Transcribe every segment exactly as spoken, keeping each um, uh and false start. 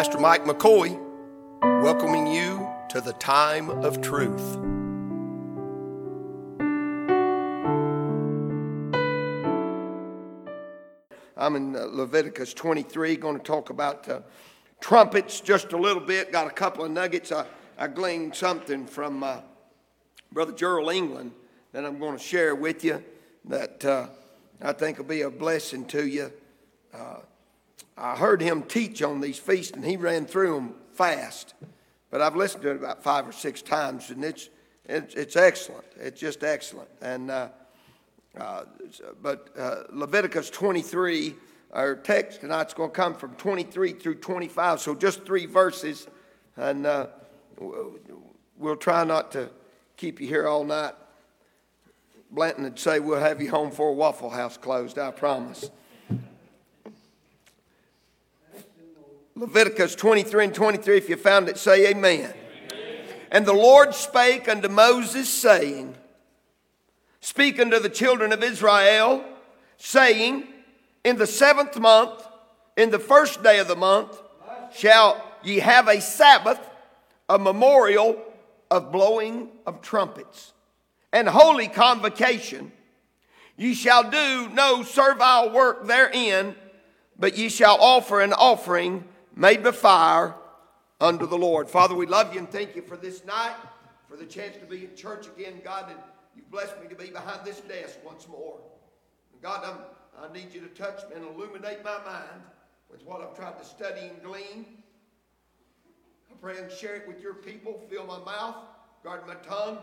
Pastor Mike McCoy, welcoming you to the Time of Truth. I'm in Leviticus twenty-three, going to talk about uh, trumpets just a little bit. Got a couple of nuggets. I, I gleaned something from uh, Brother Gerald England that I'm going to share with you that uh, I think will be a blessing to you. Uh, I heard him teach on these feasts, and he ran through them fast. But I've listened to it about five or six times, and it's it's, it's excellent. It's just excellent. And uh, uh, but uh, Leviticus twenty-three, our text tonight's going to come from twenty-three through twenty-five. So just three verses, and uh, we'll try not to keep you here all night. Blanton would say we'll have you home before Waffle House closed. I promise. Leviticus twenty-three and twenty-three, if you found it, say amen. Amen. And the Lord spake unto Moses, saying, Speak unto the children of Israel, saying, In the seventh month, in the first day of the month, shall ye have a Sabbath, a memorial of blowing of trumpets, and holy convocation. Ye shall do no servile work therein, but ye shall offer an offering made by fire unto the Lord. Father, we love you and thank you for this night, for the chance to be in church again, God, and you've blessed me to be behind this desk once more. God, I'm, I need you to touch me and illuminate my mind with what I've tried to study and glean. I pray and share it with your people. Fill my mouth, guard my tongue.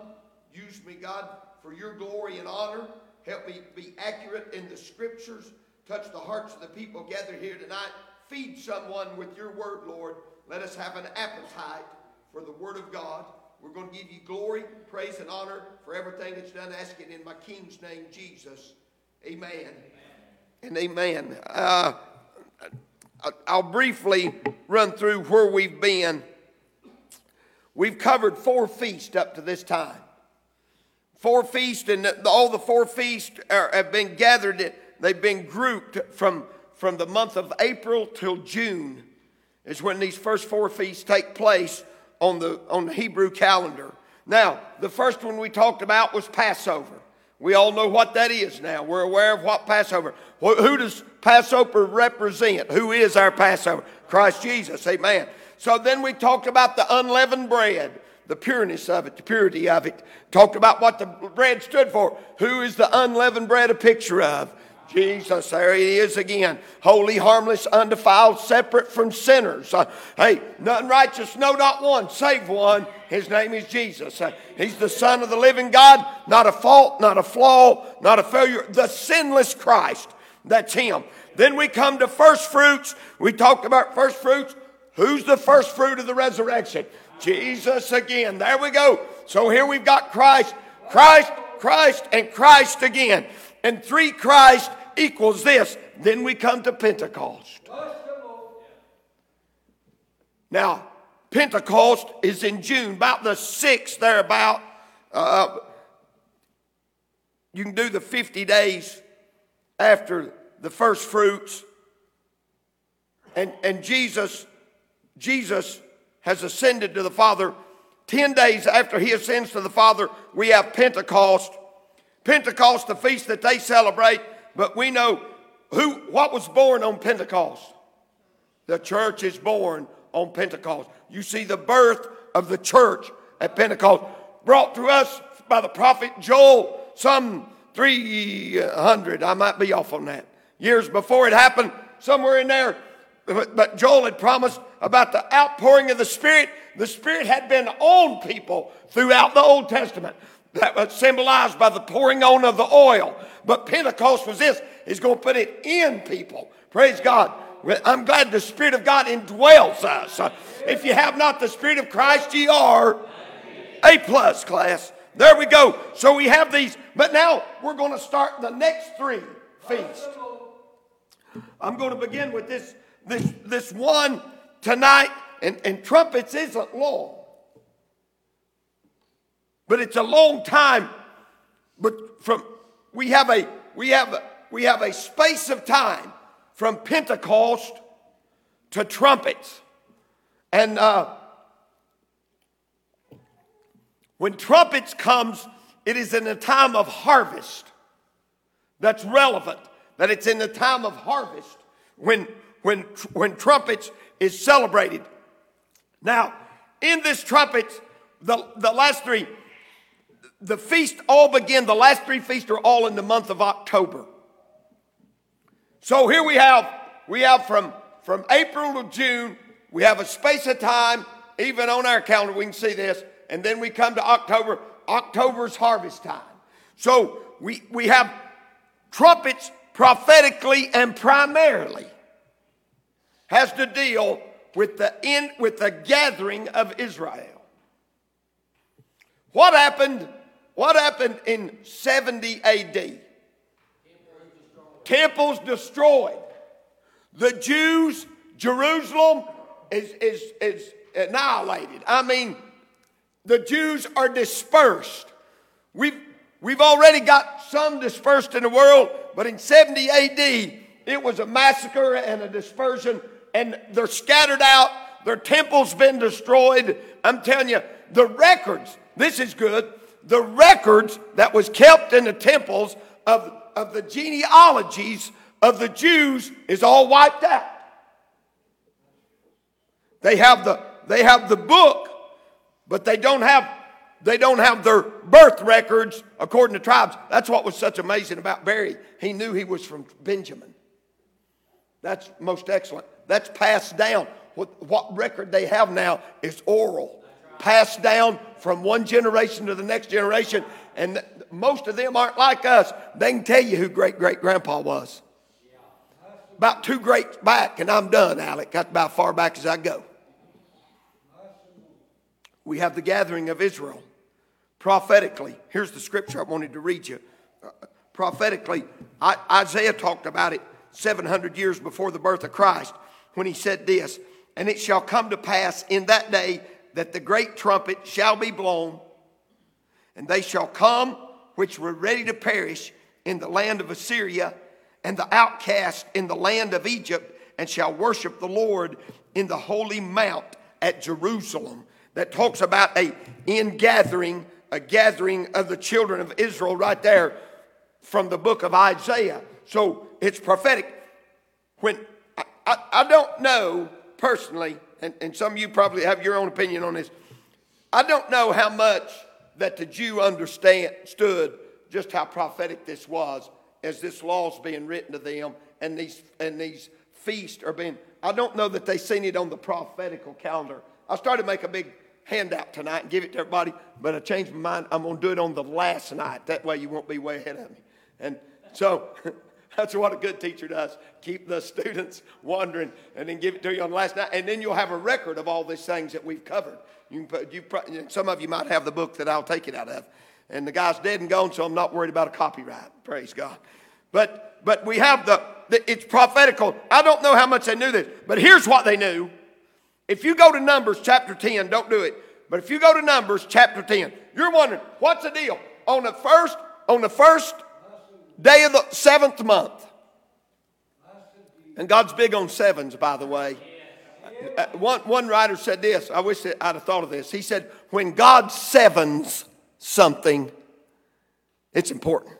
Use me, God, for your glory and honor. Help me be accurate in the scriptures. Touch the hearts of the people gathered here tonight. Feed someone with your word, Lord. Let us have an appetite for the word of God. We're going to give you glory, praise, and honor for everything that's done. Ask it in my King's name, Jesus. Amen. Amen. And amen. Uh, I'll briefly run through where we've been. We've covered four feasts up to this time. Four feasts, and all the four feasts are, have been gathered in. They've been grouped from, from the month of April till June is when these first four feasts take place on the, on the Hebrew calendar. Now, the first one we talked about was Passover. We all know what that is now. We're aware of what Passover. Who, who does Passover represent? Who is our Passover? Christ Jesus, amen. So then we talked about the unleavened bread, the pureness of it, the purity of it. Talked about what the bread stood for. Who is the unleavened bread a picture of? Jesus, there he is again. Holy, harmless, undefiled, separate from sinners. Uh, hey, none righteous, no, not one, save one. His name is Jesus. Uh, he's the Son of the living God. Not a fault, not a flaw, not a failure. The sinless Christ. That's him. Then we come to first fruits. We talked about first fruits. Who's the first fruit of the resurrection? Jesus again. There we go. So here we've got Christ, Christ, Christ, and Christ again. And three Christ equals this. Then we come to Pentecost. Now, Pentecost is in June, about the sixth thereabout. Uh, you can do the fifty days after the first fruits. And, and Jesus, Jesus has ascended to the Father. Ten days after he ascends to the Father, we have Pentecost. Pentecost, the feast that they celebrate, but we know who, what was born on Pentecost. The church is born on Pentecost. You see the birth of the church at Pentecost, brought to us by the prophet Joel some three hundred, I might be off on that, years before it happened, somewhere in there. But Joel had promised about the outpouring of the Spirit. The Spirit had been on people throughout the Old Testament. That was symbolized by the pouring on of the oil. But Pentecost was this. He's going to put it in people. Praise God. I'm glad the Spirit of God indwells us. If you have not the Spirit of Christ, ye are A plus, class. There we go. So we have these. But now we're going to start the next three feasts. I'm going to begin with this, this, this one tonight. And, and trumpets isn't long. But it's a long time. But from we have a we have a, we have a space of time from Pentecost to trumpets. And uh, when trumpets comes, it is in the time of harvest. That's relevant, that it's in the time of harvest when, when, when trumpets is celebrated. Now, in this trumpets, the, the last three, the feast all begin, the last three feasts are all in the month of October. So here we have, we have from, from April to June, we have a space of time, even on our calendar, we can see this, and then we come to October. October's harvest time. So we, we have trumpets prophetically and primarily has to deal with the end, with the gathering of Israel. What happened? What happened in seventy A D? Temples destroyed. The Jews, Jerusalem is, is, is annihilated. I mean, the Jews are dispersed. We've, we've already got some dispersed in the world, but in seventy A D, it was a massacre and a dispersion, and they're scattered out. Their temple's been destroyed. I'm telling you, the records, this is good, the records that was kept in the temples of, of the genealogies of the Jews is all wiped out. They have the, they have the book, but they don't have, they don't have their birth records according to tribes. That's what was such amazing about Barry. He knew he was from Benjamin. That's most excellent. That's passed down. What, what record they have now is oral, passed down from one generation to the next generation. And th- most of them aren't like us. They can tell you who great-great-grandpa was. About two greats back, and I'm done, Alec. That's about as far back as I go. We have the gathering of Israel prophetically. Here's the scripture I wanted to read you. Uh, prophetically, I, Isaiah talked about it seven hundred years before the birth of Christ when he said this, "And it shall come to pass in that day that the great trumpet shall be blown, and they shall come which were ready to perish in the land of Assyria, and the outcast in the land of Egypt, and shall worship the Lord in the holy mount at Jerusalem." That talks about a ingathering, a gathering of the children of Israel right there from the book of Isaiah. So it's prophetic. When I, I, I don't know personally, and, and some of you probably have your own opinion on this, I don't know how much that the Jew understood just how prophetic this was as this law's being written to them and these, and these feasts are being, I don't know that they seen it on the prophetical calendar. I started to make a big handout tonight and give it to everybody, but I changed my mind. I'm going to do it on the last night. That way you won't be way ahead of me. And so that's what a good teacher does. Keep the students wondering and then give it to you on the last night. And then you'll have a record of all these things that we've covered. You can put, you, some of you might have the book that I'll take it out of. And the guy's dead and gone, so I'm not worried about a copyright. Praise God. But, but we have the, the, it's prophetical. I don't know how much they knew this, but here's what they knew. If you go to Numbers chapter ten, don't do it. But if you go to Numbers chapter ten, you're wondering, what's the deal? On the first, on the first day of the seventh month. And God's big on sevens, by the way. Uh, one, one writer said this. I wish that I'd have thought of this. He said, when God sevens something, it's important.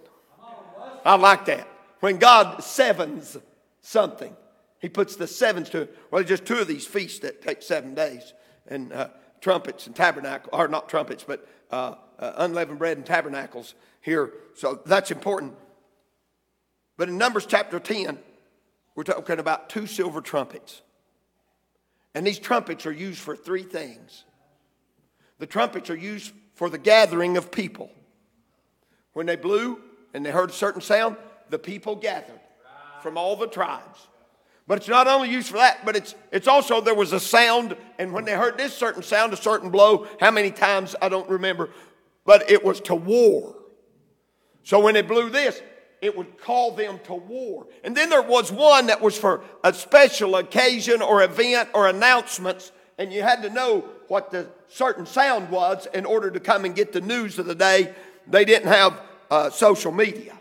I like that. When God sevens something. He puts the sevens to it. Well, there's just two of these feasts that take seven days. And uh, trumpets and tabernacle, or not trumpets, but uh, uh, unleavened bread and tabernacles here. So that's important. But in Numbers chapter ten, we're talking about two silver trumpets. And these trumpets are used for three things. The trumpets are used for the gathering of people. When they blew and they heard a certain sound, the people gathered from all the tribes. But it's not only used for that, but it's it's also there was a sound, and when they heard this certain sound, a certain blow, how many times, I don't remember, but it was to war. So when they blew this, it would call them to war. And then there was one that was for a special occasion or event or announcements, and you had to know what the certain sound was in order to come and get the news of the day. They didn't have uh, social media.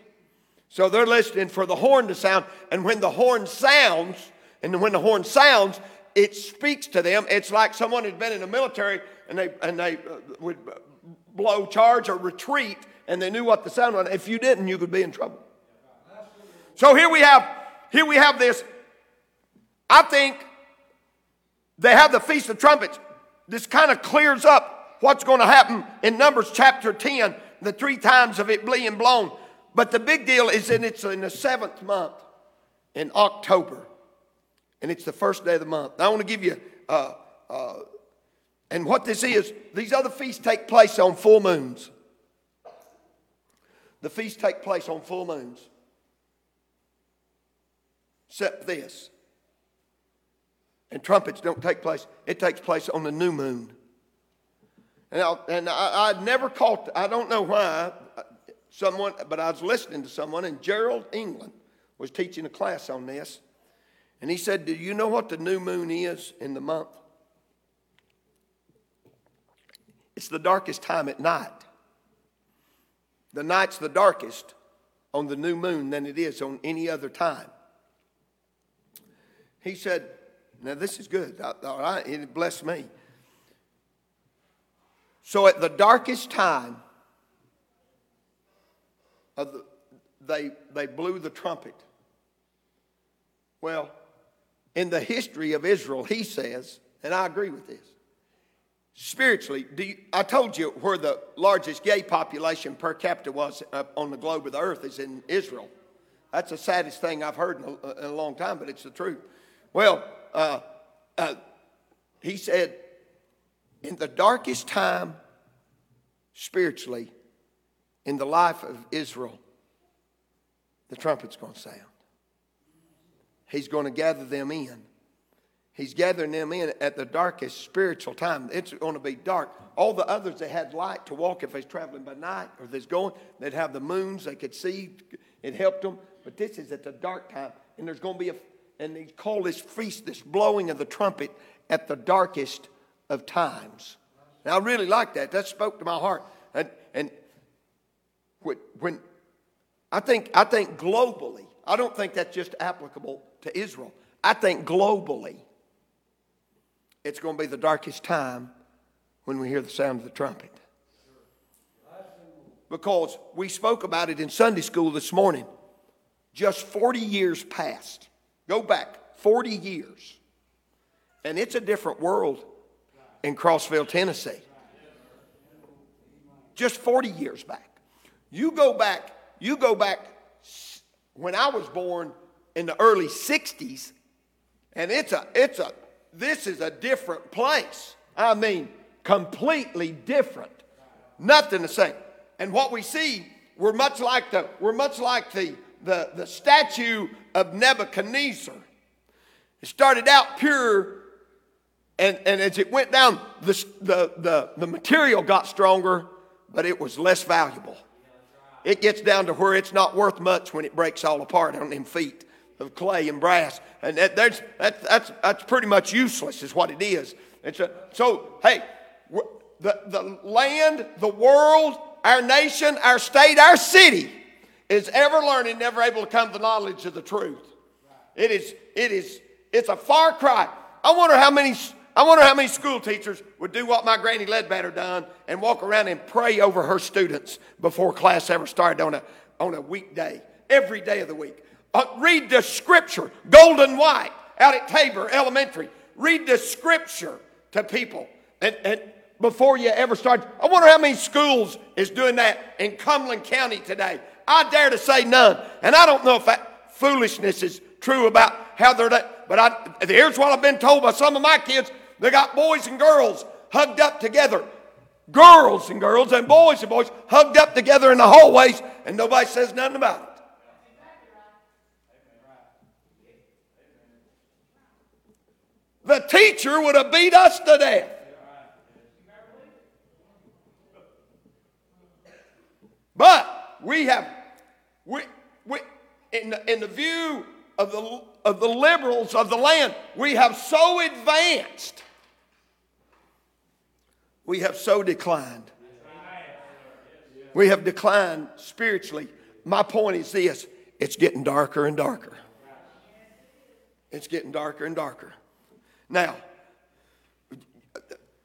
So they're listening for the horn to sound, and when the horn sounds, and when the horn sounds, it speaks to them. It's like someone who's been in the military and they and they would blow charge or retreat, and they knew what the sound was. If you didn't, you could be in trouble. So here we have, here we have this. I think they have the Feast of Trumpets. This kind of clears up what's going to happen in Numbers chapter ten, the three times of it being blown. But the big deal is that it's in the seventh month, in October, and it's the first day of the month. Now, I want to give you, uh, uh, and what this is, these other feasts take place on full moons. The feasts take place on full moons. Except this. And trumpets don't take place. It takes place on the new moon. And I, and I, I never caught, I don't know why, someone, but I was listening to someone, and Gerald England was teaching a class on this. And he said, do you know what the new moon is in the month? It's the darkest time at night. The night's the darkest on the new moon than it is on any other time. He said, now this is good. I, all right, it blessed me. So at the darkest time, of the, they, they blew the trumpet. Well, in the history of Israel, he says, and I agree with this, spiritually, do you, I told you where the largest gay population per capita was on the globe of the earth is in Israel. That's the saddest thing I've heard in a, in a long time, but it's the truth. Well, uh, uh, he said, in the darkest time, spiritually, in the life of Israel, the trumpet's going to sound. He's going to gather them in. He's gathering them in at the darkest spiritual time. It's going to be dark. All the others that had light to walk, if they're traveling by night or they're going, they'd have the moons, they could see, it helped them. But this is at the dark time. And there's going to be a, and they call this feast, this blowing of the trumpet at the darkest of times. And I really like that. That spoke to my heart. And, and when, I think, I think globally, I don't think that's just applicable to Israel. I think globally, it's going to be the darkest time when we hear the sound of the trumpet. Because we spoke about it in Sunday school this morning. Just forty years passed. Go back forty years. And it's a different world in Crossville, Tennessee. Just forty years back. You go back, you go back when I was born in the early sixties, and it's a, it's a, this is a different place. I mean, completely different. Nothing the same. And what we see, we're much like the, we're much like the, the, the statue of Nebuchadnezzar. It started out pure, and, and as it went down, the, the, the, the material got stronger, but it was less valuable. It gets down to where it's not worth much when it breaks all apart on them feet of clay and brass. And that, that's, that, that's, that's pretty much useless is what it is. It's a, so, hey, the, the land, the world, our nation, our state, our city is ever learning, never able to come to the knowledge of the truth. It is, it is, it's a far cry. I wonder how many... I wonder how many school teachers would do what my Granny Ledbetter done and walk around and pray over her students before class ever started on a, on a weekday, every day of the week. Uh, read the scripture, gold and white, out at Tabor Elementary. Read the scripture to people and, and before you ever start. I wonder how many schools is doing that in Cumberland County today. I dare to say none. And I don't know if that foolishness is true about how they're done. But I, here's what I've been told by some of my kids. They got boys and girls hugged up together. Girls and girls and boys and boys hugged up together in the hallways, and nobody says nothing about it. The teacher would have beat us to death. But we have, we, we in the, in the view of the of the liberals of the land, we have so advanced, we have so declined. We have declined spiritually. My point is this, it's getting darker and darker. It's getting darker and darker. Now,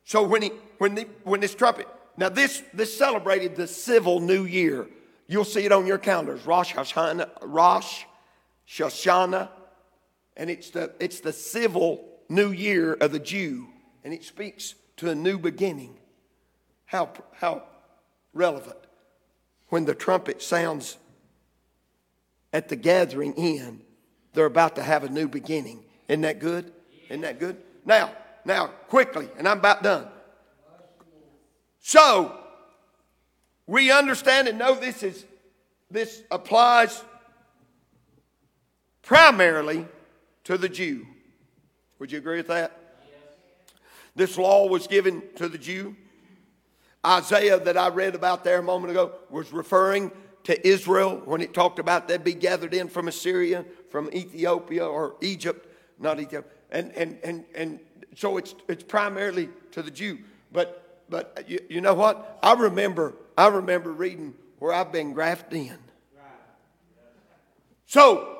so when he when the when this trumpet, now this this celebrated the civil new year. You'll see it on your calendars, Rosh Hashanah, Rosh Hashanah, and it's the it's the civil new year of the Jew, and it speaks to a new beginning. How how relevant when the trumpet sounds at the gathering end, they're about to have a new beginning. Isn't that good? Isn't that good? Now, now, quickly, and I'm about done. So, we understand and know this is this applies primarily to the Jew. Would you agree with that? This law was given to the Jew. Isaiah that I read about there a moment ago was referring to Israel when it talked about they'd be gathered in from Assyria, from Ethiopia or Egypt, not Ethiopia. And and and and so it's it's primarily to the Jew. But but you, you know what? I remember I remember reading where I've been grafted in. So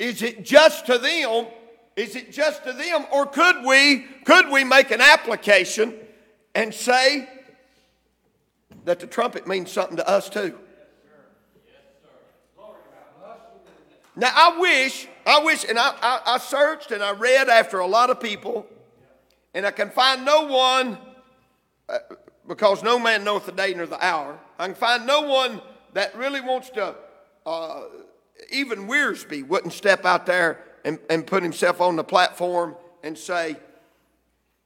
is it just to them? Is it just to them, or could we could we make an application and say that the trumpet means something to us too? Now, I wish, I wish, and I, I, I searched and I read after a lot of people, and I can find no one, uh, because no man knoweth the day nor the hour. I can find no one that really wants to, uh, even Wiersbe wouldn't step out there and, and put himself on the platform and say,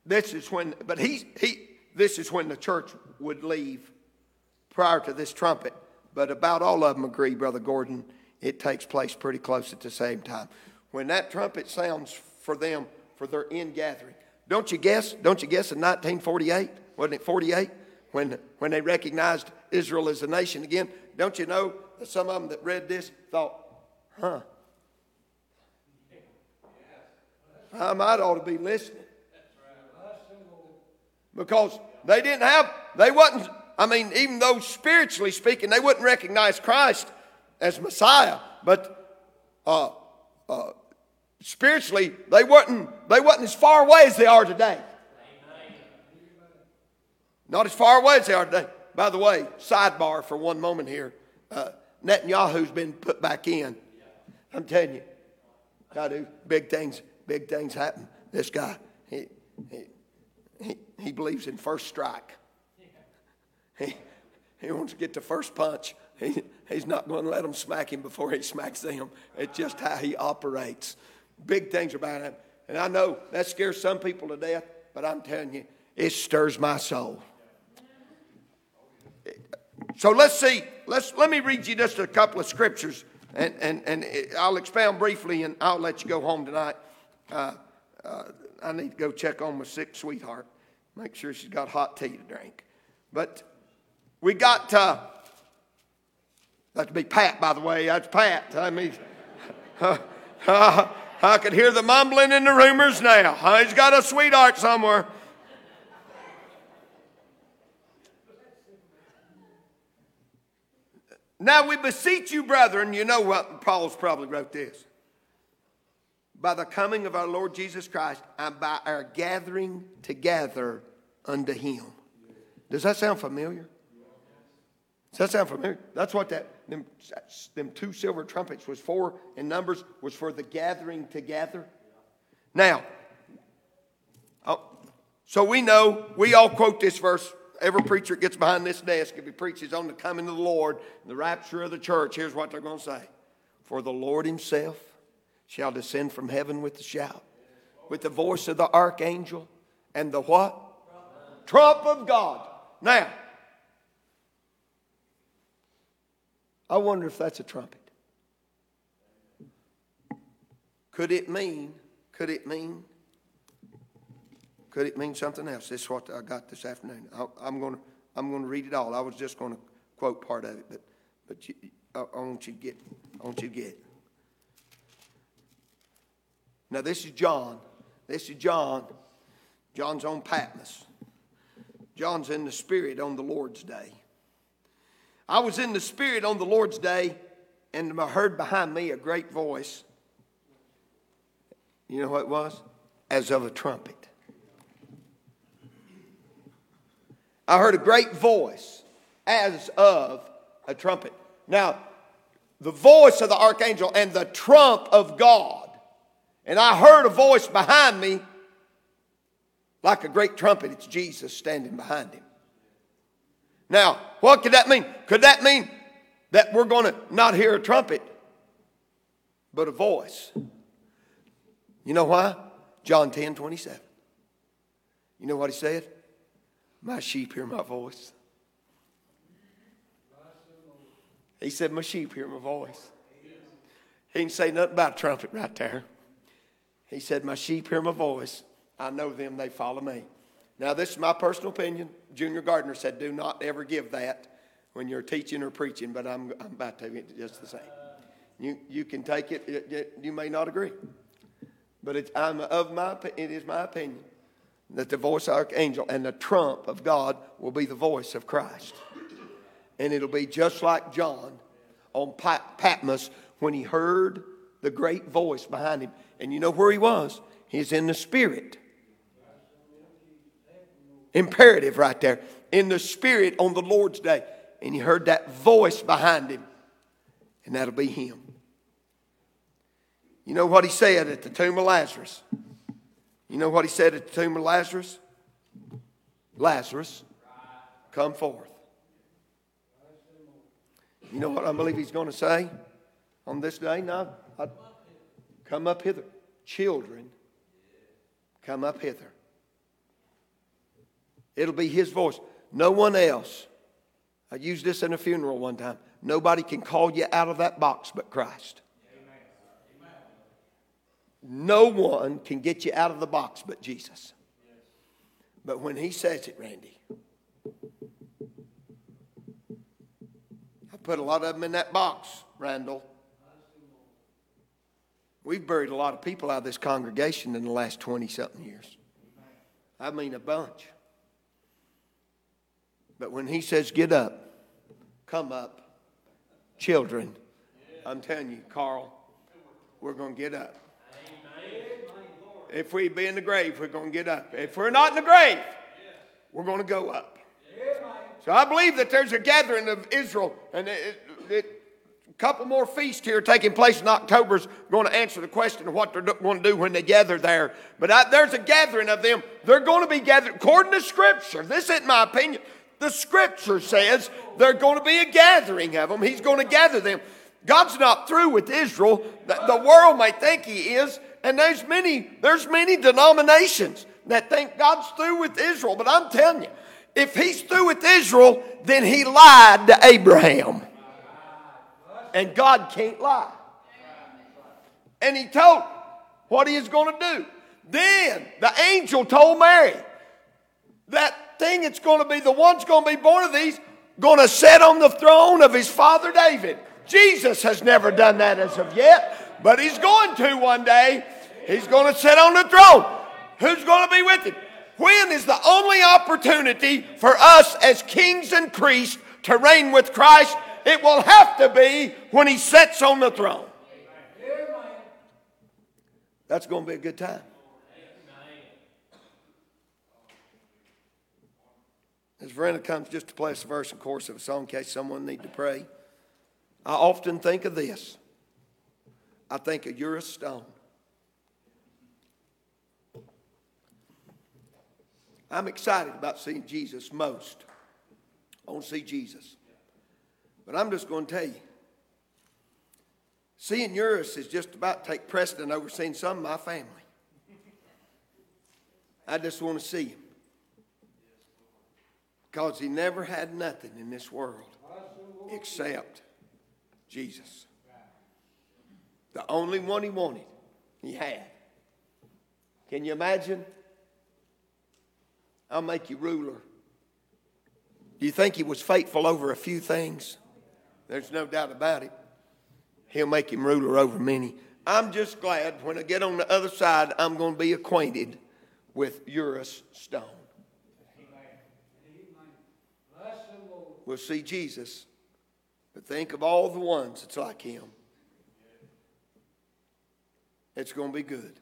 this is when, but he, he, this is when the church would leave prior to this trumpet. But about all of them agree, Brother Gordon, it takes place pretty close at the same time. When that trumpet sounds for them, for their end gathering. Don't you guess? Don't you guess in nineteen forty-eight? Wasn't it forty-eight? When when they recognized Israel as a nation again. Don't you know that some of them that read this thought, huh, I might ought to be listening. Because they didn't have, they wasn't, I mean, even though spiritually speaking, they wouldn't recognize Christ as Messiah, but uh, uh, spiritually they weren't they weren't as far away as they are today. Amen. Not as far away as they are today. By the way, sidebar for one moment here. Uh, Netanyahu's been put back in. I'm telling you, I do big things. Big things happen. This guy, he he he, he believes in first strike. He he wants to get the first punch. He, he's not going to let them smack him before he smacks them. It's just how he operates. Big things are about him. And I know that scares some people to death, but I'm telling you, it stirs my soul. So let's see. Let's let me read you just a couple of scriptures, and, and, and it, I'll expound briefly, and I'll let you go home tonight. Uh, uh, I need to go check on my sick sweetheart, make sure she's got hot tea to drink. But we got... Uh, That'd be Pat, by the way. That's Pat. I mean, uh, uh, I could hear the mumbling and the rumors now. Uh, he's got a sweetheart somewhere. Now we beseech you, brethren, you know what Paul's probably wrote this. By the coming of our Lord Jesus Christ and by our gathering together unto him. Does that sound familiar? Does that sound familiar? That's what that them, them two silver trumpets was for in Numbers, was for the gathering together. Now, oh, so we know, we all quote this verse. Every preacher gets behind this desk, if he preaches on the coming of the Lord, the rapture of the church, here's what they're going to say. For the Lord himself shall descend from heaven with the shout, with the voice of the archangel, and the what? Trump, Trump of God. Now, I wonder if that's a trumpet. Could it mean, could it mean, could it mean something else? This is what I got this afternoon. I, I'm going to I'm gonna read it all. I was just going to quote part of it, but but you, I, I want you to get I want you to get it. Now, this is John. This is John. John's on Patmos. John's in the Spirit on the Lord's day. I was in the Spirit on the Lord's day, and I heard behind me a great voice. You know what it was? as of a trumpet. I heard a great voice as of a trumpet. Now, the voice of the archangel and the trump of God. And I heard a voice behind me like a great trumpet. It's Jesus standing behind him. Now, what could that mean? Could that mean that we're going to not hear a trumpet, but a voice? You know why? John ten twenty-seven. You know what he said? My sheep hear my voice. He said, my sheep hear my voice. He didn't say nothing about a trumpet right there. He said, my sheep hear my voice. I know them, they follow me. Now, this is my personal opinion. Junior Gardner said, do not ever give that when you're teaching or preaching, but I'm, I'm about to get just the same. You, you can take it, it, it, you may not agree. But it's, I'm of my, it is my opinion that the voice of archangel and the trump of God will be the voice of Christ. And it'll be just like John on Patmos when he heard the great voice behind him. And you know where he was? He's in the Spirit. Imperative right there. In the Spirit on the Lord's day. And he heard that voice behind him. And that'll be him. You know what he said at the tomb of Lazarus? You know what he said at the tomb of Lazarus? Lazarus, come forth. You know what I believe he's going to say on this day? No, I, come up hither. Children, come up hither. It'll be his voice. No one else. I used this in a funeral one time. Nobody can call you out of that box but Christ. Amen. No one can get you out of the box but Jesus. Yes. But when he says it, Randy, I put a lot of them in that box, Randall. We've buried a lot of people out of this congregation in the last twenty-something years. I mean a bunch. But when he says, get up, come up, children, I'm telling you, Carl, we're going to get up. If we be in the grave, we're going to get up. If we're not in the grave, we're going to go up. So I believe that there's a gathering of Israel, and it, it couple more feasts here taking place in October is going to answer the question of what they're going to do when they gather there. But I, there's a gathering of them. They're going to be gathered according to Scripture. This isn't my opinion. The Scripture says there's going to be a gathering of them. He's going to gather them. God's not through with Israel. The, the world may think he is. And there's many, there's many denominations that think God's through with Israel. But I'm telling you, if he's through with Israel, then he lied to Abraham. And God can't lie. And he told what he is going to do. Then the angel told Mary, that thing it's going to be, the one's going to be born of these, going to sit on the throne of his father David. Jesus has never done that as of yet, but he's going to one day. He's going to sit on the throne. Who's going to be with him? When is the only opportunity for us as kings and priests to reign with Christ? It will have to be when he sits on the throne. That's going to be a good time. As Verena comes just to play us a verse, of course, of a song in case someone needs to pray. I often think of this. I think of Uris Stone. I'm excited about seeing Jesus most. I want to see Jesus. But I'm just going to tell you, seeing yours is just about to take precedent over seeing some of my family. I just want to see him. Because he never had nothing in this world except Jesus. The only one he wanted, he had. Can you imagine? I'll make you ruler. Do you think he was faithful over a few things? There's no doubt about it. He'll make him ruler over many. I'm just glad when I get on the other side, I'm going to be acquainted with Uris Stone. We'll see Jesus, but think of all the ones that's like him. It's going to be good.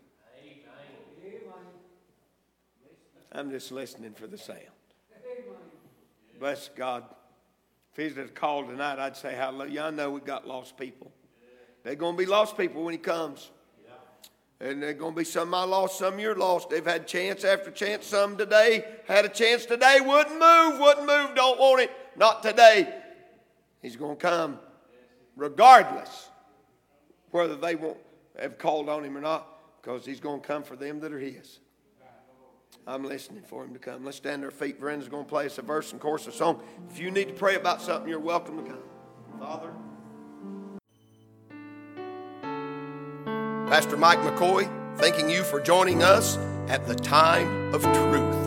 I'm just listening for the sound. Bless God. If he's at a call tonight, I'd say hallelujah. I know we got lost people. They're going to be lost people when he comes. And there's going to be some I lost, some you're lost. They've had chance after chance. Some today had a chance today. Wouldn't move, wouldn't move. Don't want it. Not today. He's going to come regardless whether they won't have called on him or not, because he's going to come for them that are his. I'm listening for him to come. Let's stand to our feet. Verena's going to play us a verse and chorus of song. If you need to pray about something, you're welcome to come. Father. Pastor Mike McCoy, thanking you for joining us at the Time of Truth.